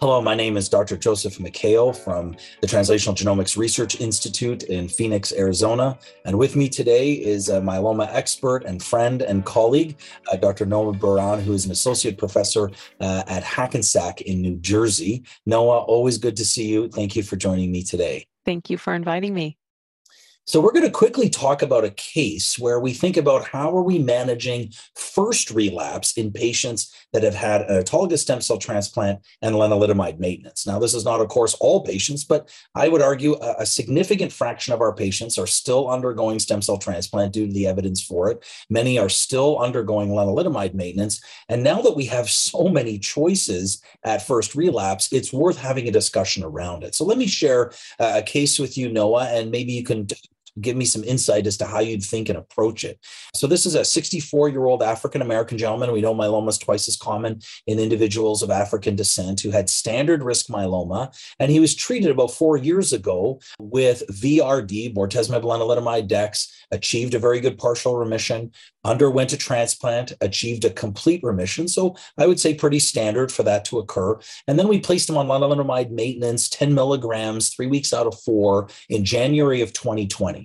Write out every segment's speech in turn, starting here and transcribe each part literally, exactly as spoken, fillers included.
Hello, my name is Doctor Joseph Mikhael from the Translational Genomics Research Institute in Phoenix, Arizona. And with me today is a myeloma expert and friend and colleague, uh, Doctor Noah Biran, who is an associate professor uh, at Hackensack in New Jersey. Noah, always good to see you. Thank you for joining me today. Thank you for inviting me. So we're going to quickly talk about a case where we think about how are we managing first relapse in patients that have had an autologous stem cell transplant and lenalidomide maintenance. Now, this is not, of course, all patients, but I would argue a, a significant fraction of our patients are still undergoing stem cell transplant due to the evidence for it. Many are still undergoing lenalidomide maintenance. And now that we have so many choices at first relapse, it's worth having a discussion around it. So let me share a case with you, Noah, and maybe you can give me some insight as to how you'd think and approach it. So this is a sixty-four-year-old African-American gentleman. We know myeloma is twice as common in individuals of African descent who had standard risk myeloma. And he was treated about four years ago with V R D, bortezomib, lenalidomide, dex, achieved a very good partial remission, underwent a transplant, achieved a complete remission. So I would say pretty standard for that to occur. And then we placed him on lenalidomide maintenance, ten milligrams, three weeks out of four in January of twenty twenty.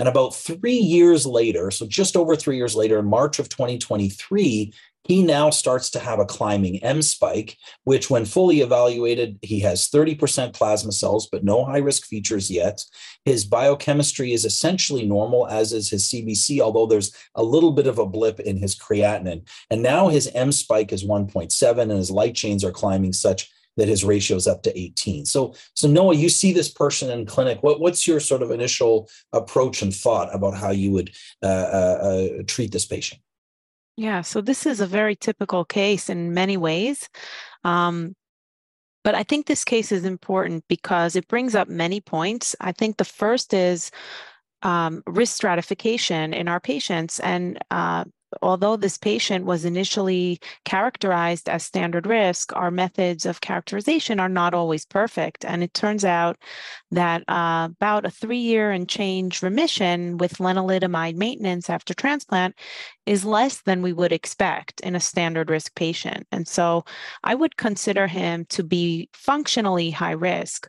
And about three years later, so just over three years later, in March of twenty twenty-three, he now starts to have a climbing M spike, which when fully evaluated, he has thirty percent plasma cells, but no high-risk features yet. His biochemistry is essentially normal, as is his C B C, although there's a little bit of a blip in his creatinine. And now his M spike is one point seven, and his light chains are climbing such that his ratio is up to eighteen. So, so Noah, you see this person in clinic. What, what's your sort of initial approach and thought about how you would uh, uh, uh, treat this patient? Yeah, so this is a very typical case in many ways. Um, but I think this case is important because it brings up many points. I think the first is um, risk stratification in our patients. And uh, although this patient was initially characterized as standard risk, our methods of characterization are not always perfect. And it turns out that uh, about a three-year and change remission with lenalidomide maintenance after transplant is less than we would expect in a standard risk patient. And so I would consider him to be functionally high risk.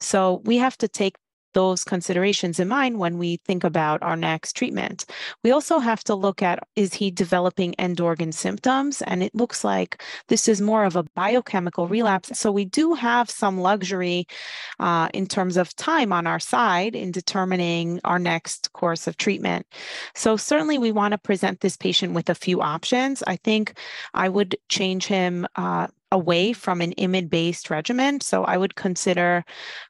So we have to take those considerations in mind when we think about our next treatment. We also have to look at, is he developing end organ symptoms? And it looks like this is more of a biochemical relapse. So we do have some luxury uh, in terms of time on our side in determining our next course of treatment. So certainly we want to present this patient with a few options. I think I would change him uh, away from an I M I D-based regimen. So I would consider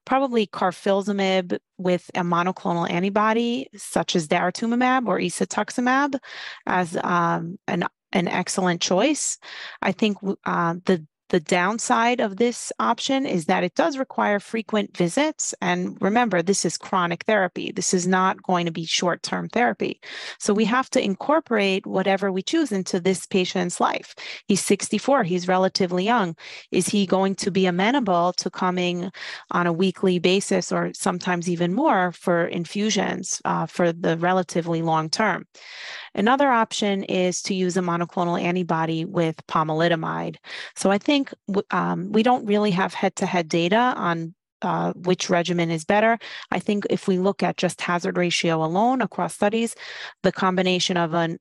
probably carfilzomib with a monoclonal antibody such as daratumumab or isatuximab as um, an, an excellent choice. I think uh, the The downside of this option is that it does require frequent visits. And remember, this is chronic therapy. This is not going to be short-term therapy. So we have to incorporate whatever we choose into this patient's life. He's sixty-four. He's relatively young. Is he going to be amenable to coming on a weekly basis or sometimes even more for infusions uh, for the relatively long term? Another option is to use a monoclonal antibody with pomalidomide. So I think Um, we don't really have head-to-head data on uh, which regimen is better. I think if we look at just hazard ratio alone across studies, the combination of an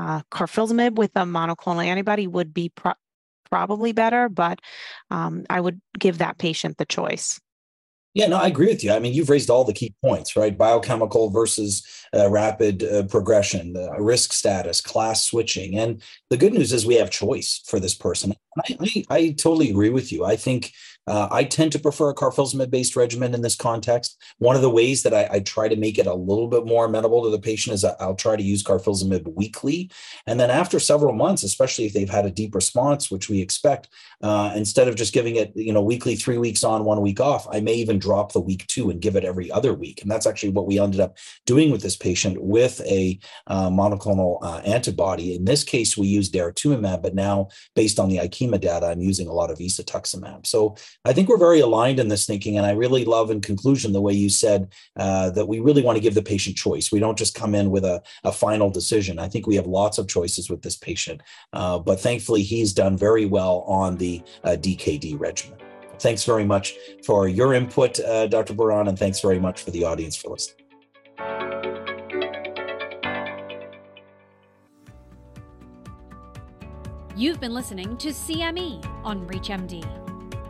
uh, carfilzomib with a monoclonal antibody would be pro- probably better, but um, I would give that patient the choice. Yeah, no, I agree with you. I mean, you've raised all the key points, right? Biochemical versus uh, rapid uh, progression, uh, risk status, class switching. And the good news is we have choice for this person. I, I, I totally agree with you. I think Uh, I tend to prefer a carfilzomib-based regimen in this context. One of the ways that I, I try to make it a little bit more amenable to the patient is I'll try to use carfilzomib weekly. And then after several months, especially if they've had a deep response, which we expect, uh, instead of just giving it, you know, weekly, three weeks on, one week off, I may even drop the week two and give it every other week. And that's actually what we ended up doing with this patient with a uh, monoclonal uh, antibody. In this case, we used daratumumab, but now based on the IKEMA data, I'm using a lot of isatuximab. So I think we're very aligned in this thinking. And I really love, in conclusion, the way you said uh, that we really want to give the patient choice. We don't just come in with a, a final decision. I think we have lots of choices with this patient, uh, but thankfully he's done very well on the uh, D K D regimen. Thanks very much for your input, uh, Doctor Biran, and thanks very much for the audience for listening. You've been listening to C M E on ReachMD.